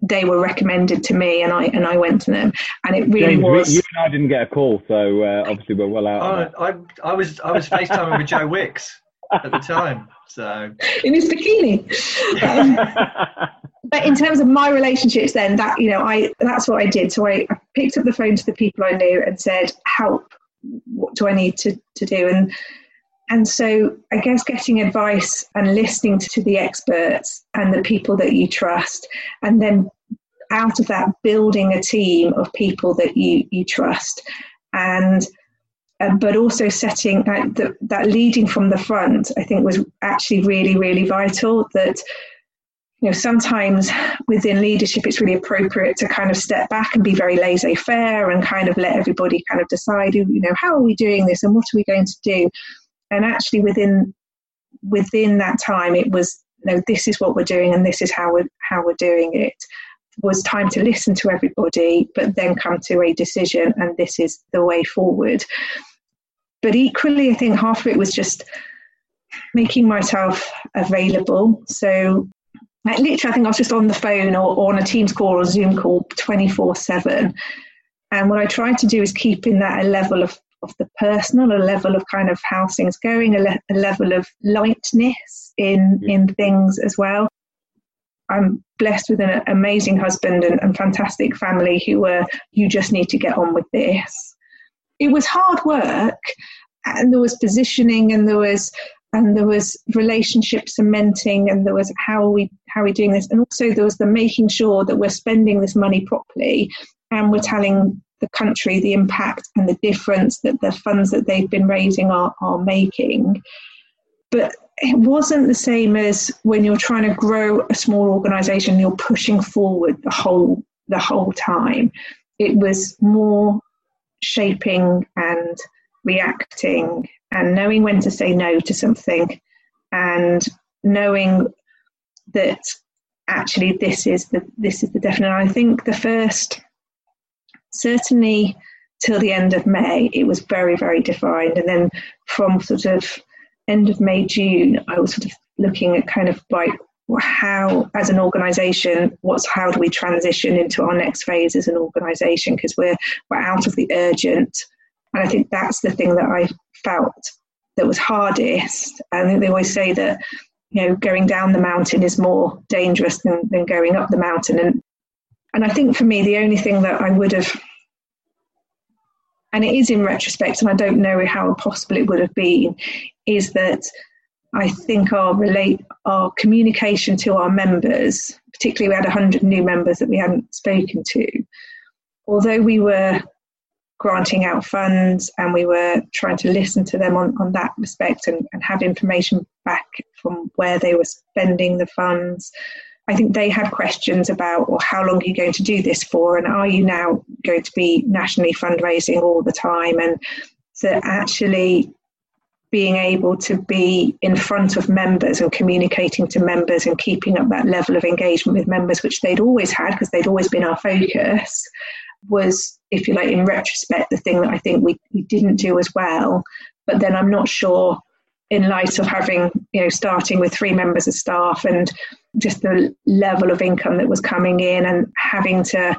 they were recommended to me, and I went to them. And it really, James, was. You and I didn't get a call, so obviously we're well out. I was FaceTiming with Joe Wicks at the time, so in his bikini. But in terms of my relationships, then that, you know, that's what I did. So I picked up the phone to the people I knew and said, "Help! What do I need to do?" And so I guess getting advice and listening to the experts and the people that you trust, and then out of that building a team of people that you trust, and. But also setting that leading from the front, I think, was actually really, really vital. That, you know, sometimes within leadership, it's really appropriate to kind of step back and be very laissez-faire and kind of let everybody kind of decide, you know, how are we doing this and what are we going to do? And actually within that time, it was, you know, this is what we're doing and this is how we're doing it. Was time to listen to everybody, but then come to a decision, and this is the way forward. But equally, I think half of it was just making myself available. So literally, I think I was just on the phone or on a Teams call or Zoom call 24/7. And what I tried to do is keep in that a level of the personal, a level of kind of how things going, a level of lightness in things as well. I'm blessed with an amazing husband and fantastic family who were, you just need to get on with this. It was hard work, and there was positioning, and there was relationship cementing, and there was how are we doing this, and also there was the making sure that we're spending this money properly and we're telling the country the impact and the difference that the funds that they've been raising are making. But it wasn't the same as when you're trying to grow a small organisation, you're pushing forward the whole time. It was more shaping and reacting and knowing when to say no to something and knowing that actually this is the definite. And I think the first, certainly till the end of May, it was very, very defined. And then from sort of end of May, June, I was sort of looking at kind of like how, as an organisation, how do we transition into our next phase as an organisation, because we're out of the urgent. And I think that's the thing that I felt that was hardest. I think they always say that, you know, going down the mountain is more dangerous than going up the mountain. And I think for me, the only thing that I would have, and it is in retrospect, and I don't know how possible it would have been, is that I think our communication to our members, particularly we had 100 new members that we hadn't spoken to. Although we were granting out funds and we were trying to listen to them on that respect and have information back from where they were spending the funds, I think they had questions about, well, how long are you going to do this for? And are you now going to be nationally fundraising all the time? And that actually being able to be in front of members and communicating to members and keeping up that level of engagement with members, which they'd always had because they'd always been our focus, was, if you like, in retrospect, the thing that I think we didn't do as well. But then I'm not sure, in light of having, you know, starting with 3 members of staff and just the level of income that was coming in and having to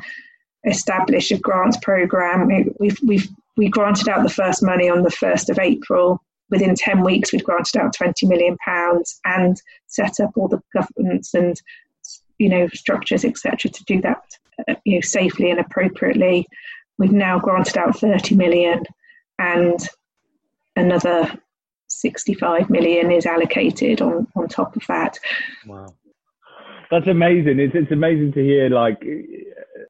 establish a grants program. We granted out the first money on the 1st of April. Within 10 weeks, we'd granted out £20 million and set up all the governance and, you know, structures, etc., to do that, you know, safely and appropriately. We've now granted out £30 million and another £65 million is allocated on top of that. Wow. That's amazing. It's amazing to hear. Like,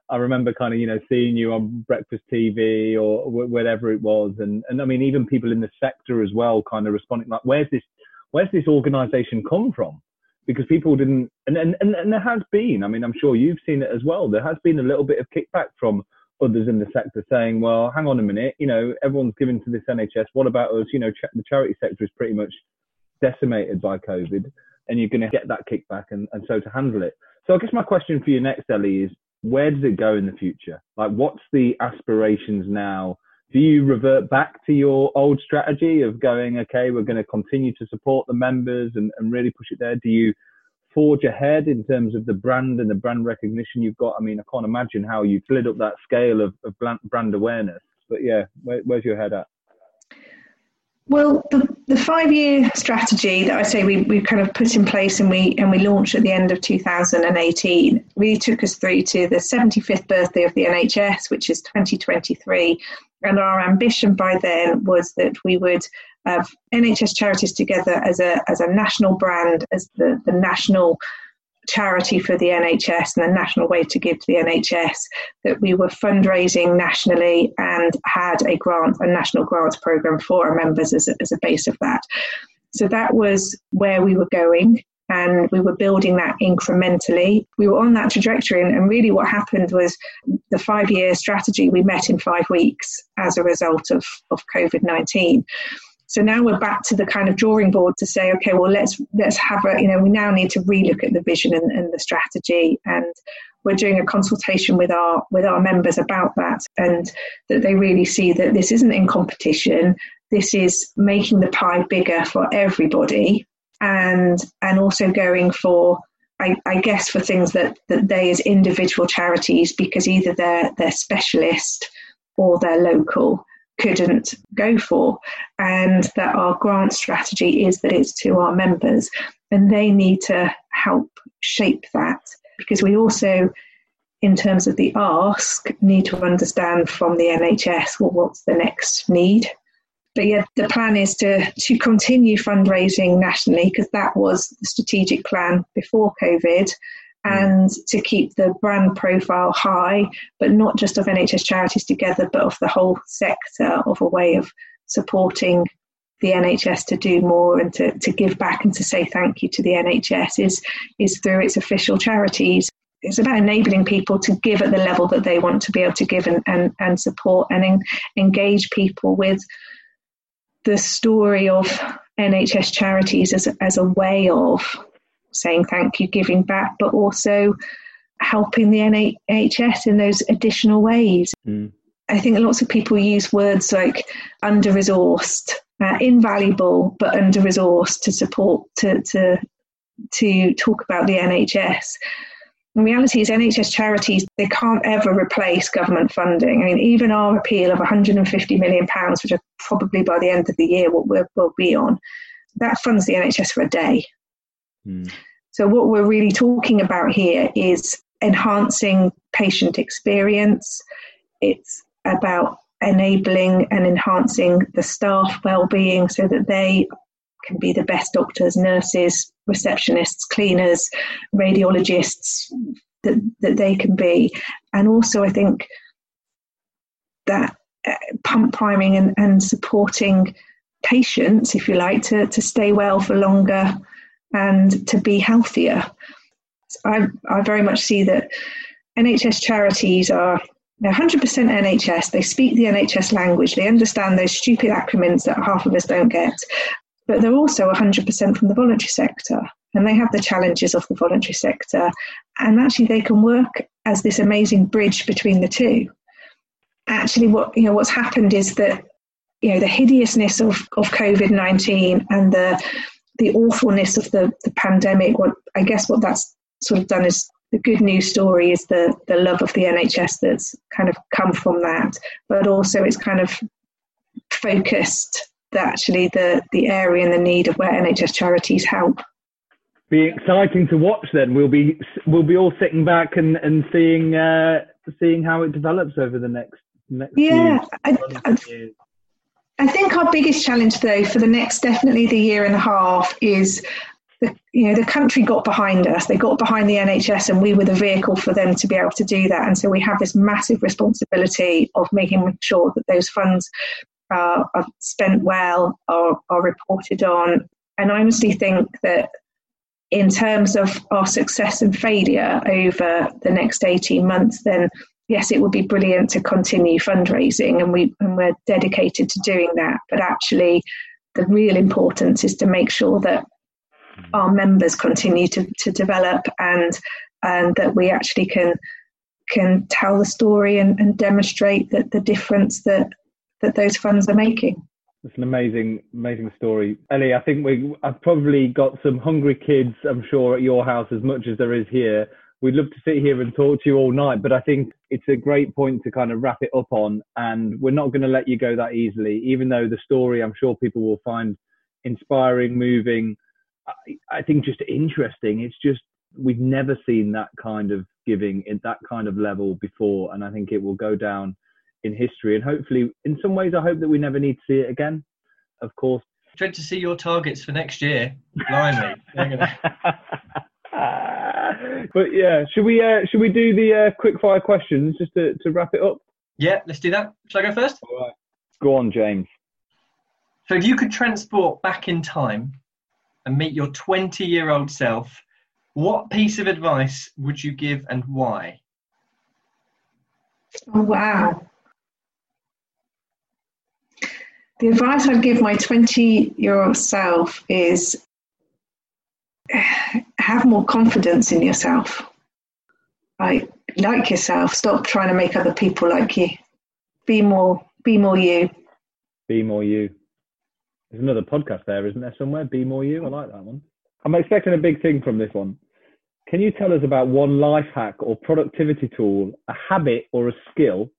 I remember kind of, you know, seeing you on breakfast TV or whatever it was. And I mean, even people in the sector as well, kind of responding like, where's this organisation come from? Because people didn't, and there has been, I mean, I'm sure you've seen it as well. There has been a little bit of kickback from others in the sector saying, well, hang on a minute, you know, everyone's giving to this NHS. What about us? You know, the charity sector is pretty much decimated by COVID, and you're going to get that kickback and so to handle it. So I guess my question for you next, Ellie, is where does it go in the future? Like, what's the aspirations now? Do you revert back to your old strategy of going, okay, we're going to continue to support the members and really push it there? Do you forge ahead in terms of the brand and the brand recognition you've got? I mean, I can't imagine how you've slid up that scale of brand awareness. But yeah, where's your head at? Well, the 5-year strategy that I say we kind of put in place and we launched at the end of 2018 really took us through to the 75th birthday of the NHS, which is 2023. And our ambition by then was that we would have NHS Charities Together as a national brand, as the national charity for the NHS and the national way to give to the NHS, that we were fundraising nationally and had a national grants program for our members as a base of that. So that was where we were going, and we were building that incrementally. We were on that trajectory, and really what happened was the 5-year strategy, we met in 5 weeks as a result of COVID-19. So now we're back to the kind of drawing board to say, okay, well, let's have a, you know, we now need to relook at the vision and the strategy, and we're doing a consultation with our members about that, and that they really see that this isn't in competition. This is making the pie bigger for everybody, and also going for, I guess, for things that they as individual charities, because either they're specialist or they're local, couldn't go for, and that our grant strategy is that it's to our members, and they need to help shape that, because we also, in terms of the ask, need to understand from the NHS, well, what's the next need. But yeah, the plan is to continue fundraising nationally, because that was the strategic plan before COVID, and to keep the brand profile high, but not just of NHS Charities Together, but of the whole sector, of a way of supporting the NHS to do more and to give back and to say thank you to the NHS is through its official charities. It's about enabling people to give at the level that they want to be able to give and support and engage people with the story of NHS charities as a way of saying thank you, giving back, but also helping the NHS in those additional ways. I think lots of people use words like under-resourced, invaluable, but under-resourced to support, to talk about the NHS. The reality is NHS charities, they can't ever replace government funding. I mean, even our appeal of £150 million, which are probably by the end of the year what we'll be on, that funds the NHS for a day. So what we're really talking about here is enhancing patient experience. It's about enabling and enhancing the staff well-being so that they can be the best doctors, nurses, receptionists, cleaners, radiologists that they can be. And also I think that pump priming and supporting patients, if you like, to stay well for longer and to be healthier. I very much see that NHS charities are 100% NHS. They speak the NHS language. They understand those stupid acronyms that half of us don't get. But they're also 100% from the voluntary sector, and they have the challenges of the voluntary sector. And actually, they can work as this amazing bridge between the two. Actually, what's happened is that the hideousness of COVID-19 and the awfulness of the pandemic. What that's sort of done is the good news story is the love of the NHS that's kind of come from that, but also it's kind of focused that actually the area and the need of where NHS charities help. Be exciting to watch. Then we'll be all sitting back and seeing how it develops over the next few years. I think our biggest challenge though for the next definitely the year and a half is the country got behind us. They got behind the NHS, and we were the vehicle for them to be able to do that. And so we have this massive responsibility of making sure that those funds are spent well, are reported on. And I honestly think that in terms of our success and failure over the next 18 months, then yes, it would be brilliant to continue fundraising, and we're dedicated to doing that. But actually, the real importance is to make sure that our members continue to develop, and that we actually can tell the story and demonstrate that the difference that those funds are making. It's an amazing story, Ellie. I think I've probably got some hungry kids, I'm sure, at your house as much as there is here. We'd love to sit here and talk to you all night, but I think it's a great point to kind of wrap it up on, and we're not going to let you go that easily, even though the story I'm sure people will find inspiring, moving, I think just interesting. It's just we've never seen that kind of giving at that kind of level before, and I think it will go down in history, and hopefully in some ways I hope that we never need to see it again, of course. Dread to see your targets for next year. Blimey. But yeah, should we do the quick fire questions just to wrap it up? Yeah, let's do that. Shall I go first? All right. Go on, James. So if you could transport back in time and meet your 20-year-old self, what piece of advice would you give and why? Oh, wow. The advice I'd give my 20-year-old self is have more confidence in yourself. Like yourself. Stop trying to make other people like you. Be more you. Be more you. There's another podcast there, isn't there, somewhere? Be more you. I like that one. I'm expecting a big thing from this one. Can you tell us about one life hack or productivity tool, a habit or a skill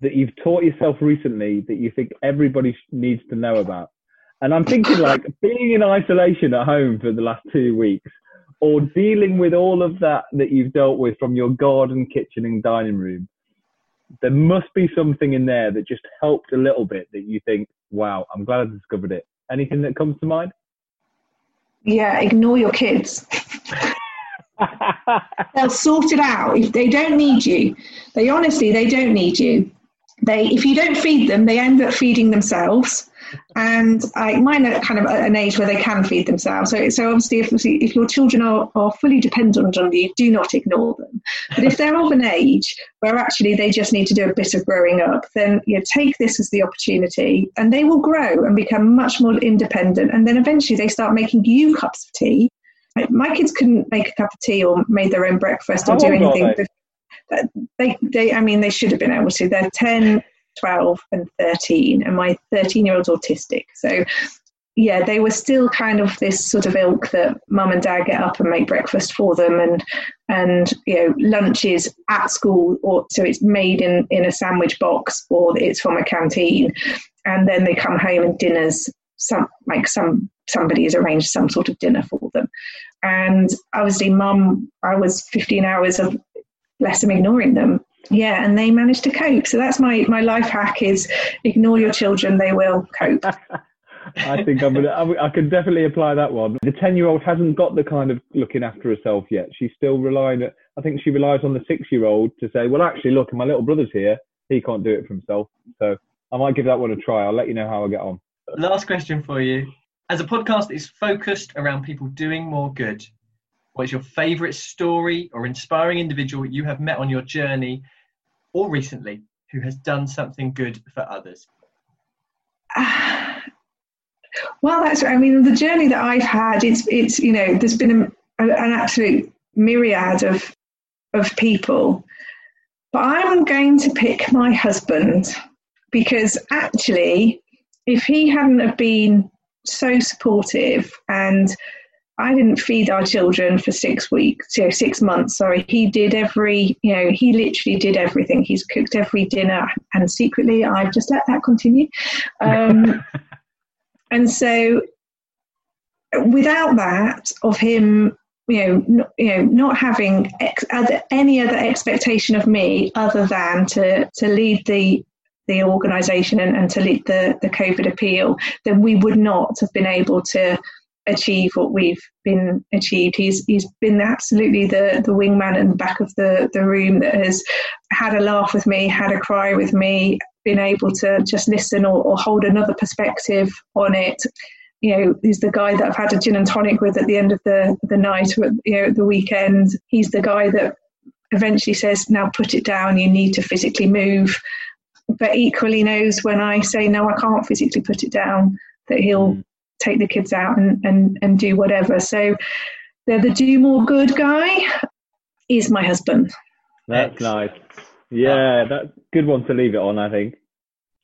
that you've taught yourself recently that you think everybody needs to know about? And I'm thinking like being in isolation at home for the last 2 weeks, or dealing with all of that you've dealt with from your garden, kitchen and dining room. There must be something in there that just helped a little bit that you think, wow, I'm glad I discovered it. Anything that comes to mind? Yeah, ignore your kids. They'll sort it out. If they don't need you, they don't need you. If you don't feed them, they end up feeding themselves. And mine are kind of at an age where they can feed themselves. So obviously, if your children are fully dependent on you, do not ignore them. But if they're of an age where actually they just need to do a bit of growing up, then take this as the opportunity, and they will grow and become much more independent. And then eventually they start making you cups of tea. My kids couldn't make a cup of tea or made their own breakfast or do anything. They should have been able to. They're 10, 12 and 13, and my 13-year-old's autistic. So, yeah, they were still kind of this sort of ilk that mum and dad get up and make breakfast for them, and lunch is at school, or so it's made in a sandwich box, or it's from a canteen, and then they come home and dinner's somebody has arranged some sort of dinner for them. And obviously, mum, I was 15 hours of less than ignoring them. Yeah, and they managed to cope. So that's my life hack is ignore your children, they will cope. I think I can definitely apply that one. The 10-year-old hasn't got the kind of looking after herself yet. She's still I think she relies on the 6-year-old to say, well, actually, look, my little brother's here. He can't do it for himself. So I might give that one a try. I'll let you know how I get on. Last question for you. As a podcast that is focused around people doing more good, What's your favourite story or inspiring individual you have met on your journey or recently who has done something good for others? Well, that's, I mean, the journey that I've had, it's you know, there's been an absolute myriad of people. But I'm going to pick my husband, because actually, if he hadn't have been so supportive, and I didn't feed our children for 6 months. Sorry, he literally did everything. He's cooked every dinner, and secretly, I've just let that continue. And so, without that of him, not having any other expectation of me other than to lead the organisation and to lead the COVID appeal, then we would not have been able to achieve what we've been achieved. He's been absolutely the wingman in the back of the room that has had a laugh with me, had a cry with me, been able to just listen or hold another perspective on it. You know, he's the guy that I've had a gin and tonic with at the end of the night, at the weekend. He's the guy that eventually says, now put it down, you need to physically move. But equally knows when I say, no, I can't physically put it down, that he'll take the kids out and do whatever. So the Do More Good guy is my husband. That's nice. Yeah, that's a good one to leave it on, I think.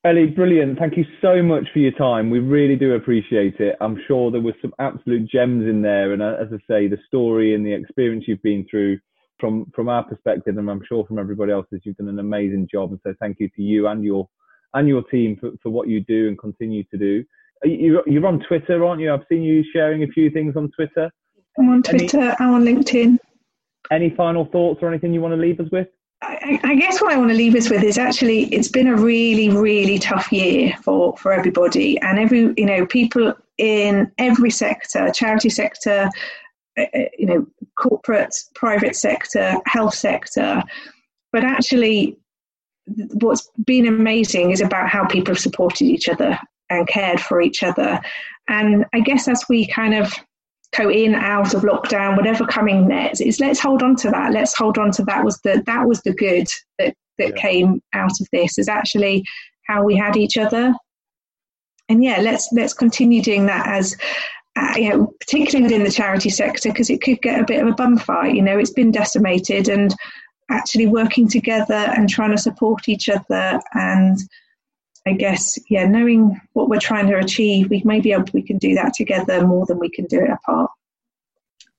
Ellie, brilliant. Thank you so much for your time. We really do appreciate it. I'm sure there were some absolute gems in there. And as I say, the story and the experience you've been through from our perspective, and I'm sure from everybody else's, you've done an amazing job. And so thank you to you and your team for what you do and continue to do. You're on Twitter, aren't you? I've seen you sharing a few things on Twitter. I'm on Twitter. I'm on LinkedIn. Any final thoughts or anything you want to leave us with? I guess what I want to leave us with is actually it's been a really, really tough year for everybody, and people in every sector, charity sector, corporate, private sector, health sector. But actually what's been amazing is about how people have supported each other and cared for each other. And I guess as we kind of go in, out of lockdown, whatever coming next, is let's hold on to that. Let's hold on to that. That was the good that came out of this, is actually how we had each other. And let's continue doing that as particularly within the charity sector, because it could get a bit of a bum fight. It's been decimated, and actually working together and trying to support each other, and I guess, knowing what we're trying to achieve, we can do that together more than we can do it apart.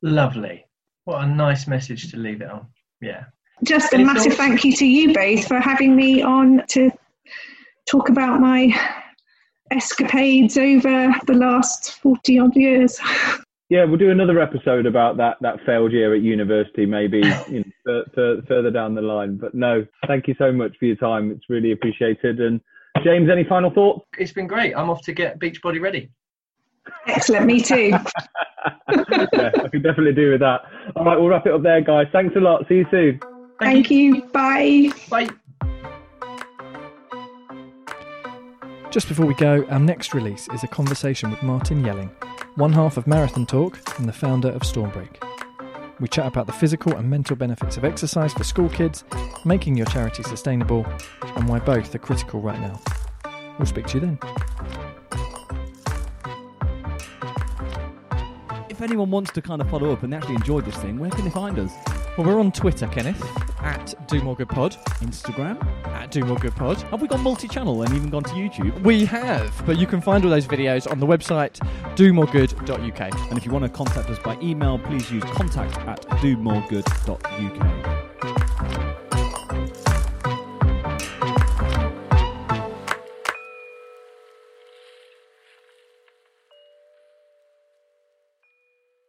Lovely. What a nice message to leave it on. Yeah. Just a massive thank you to you both for having me on to talk about my escapades over the last 40 odd years. Yeah, we'll do another episode about that failed year at university, maybe further down the line. But no, thank you so much for your time. It's really appreciated. And James, any final thoughts? It's been great. I'm off to get Beachbody ready. Excellent. Me too. I could definitely do with that. All right, we'll wrap it up there, guys. Thanks a lot. See you soon. Thank you. Bye. Bye. Just before we go, our next release is a conversation with Martin Yelling, one half of Marathon Talk and the founder of Stormbreak. We chat about the physical and mental benefits of exercise for school kids, making your charity sustainable, and why both are critical right now. We'll speak to you then. If anyone wants to kind of follow up and actually enjoy this thing, where can they find us? Well, we're on Twitter, Kenneth, @DoMoreGoodPod. Instagram, @DoMoreGoodPod. Have we gone multi-channel and even gone to YouTube? We have, but you can find all those videos on the website, domoregood.uk. And if you want to contact us by email, please use contact@domoregood.uk.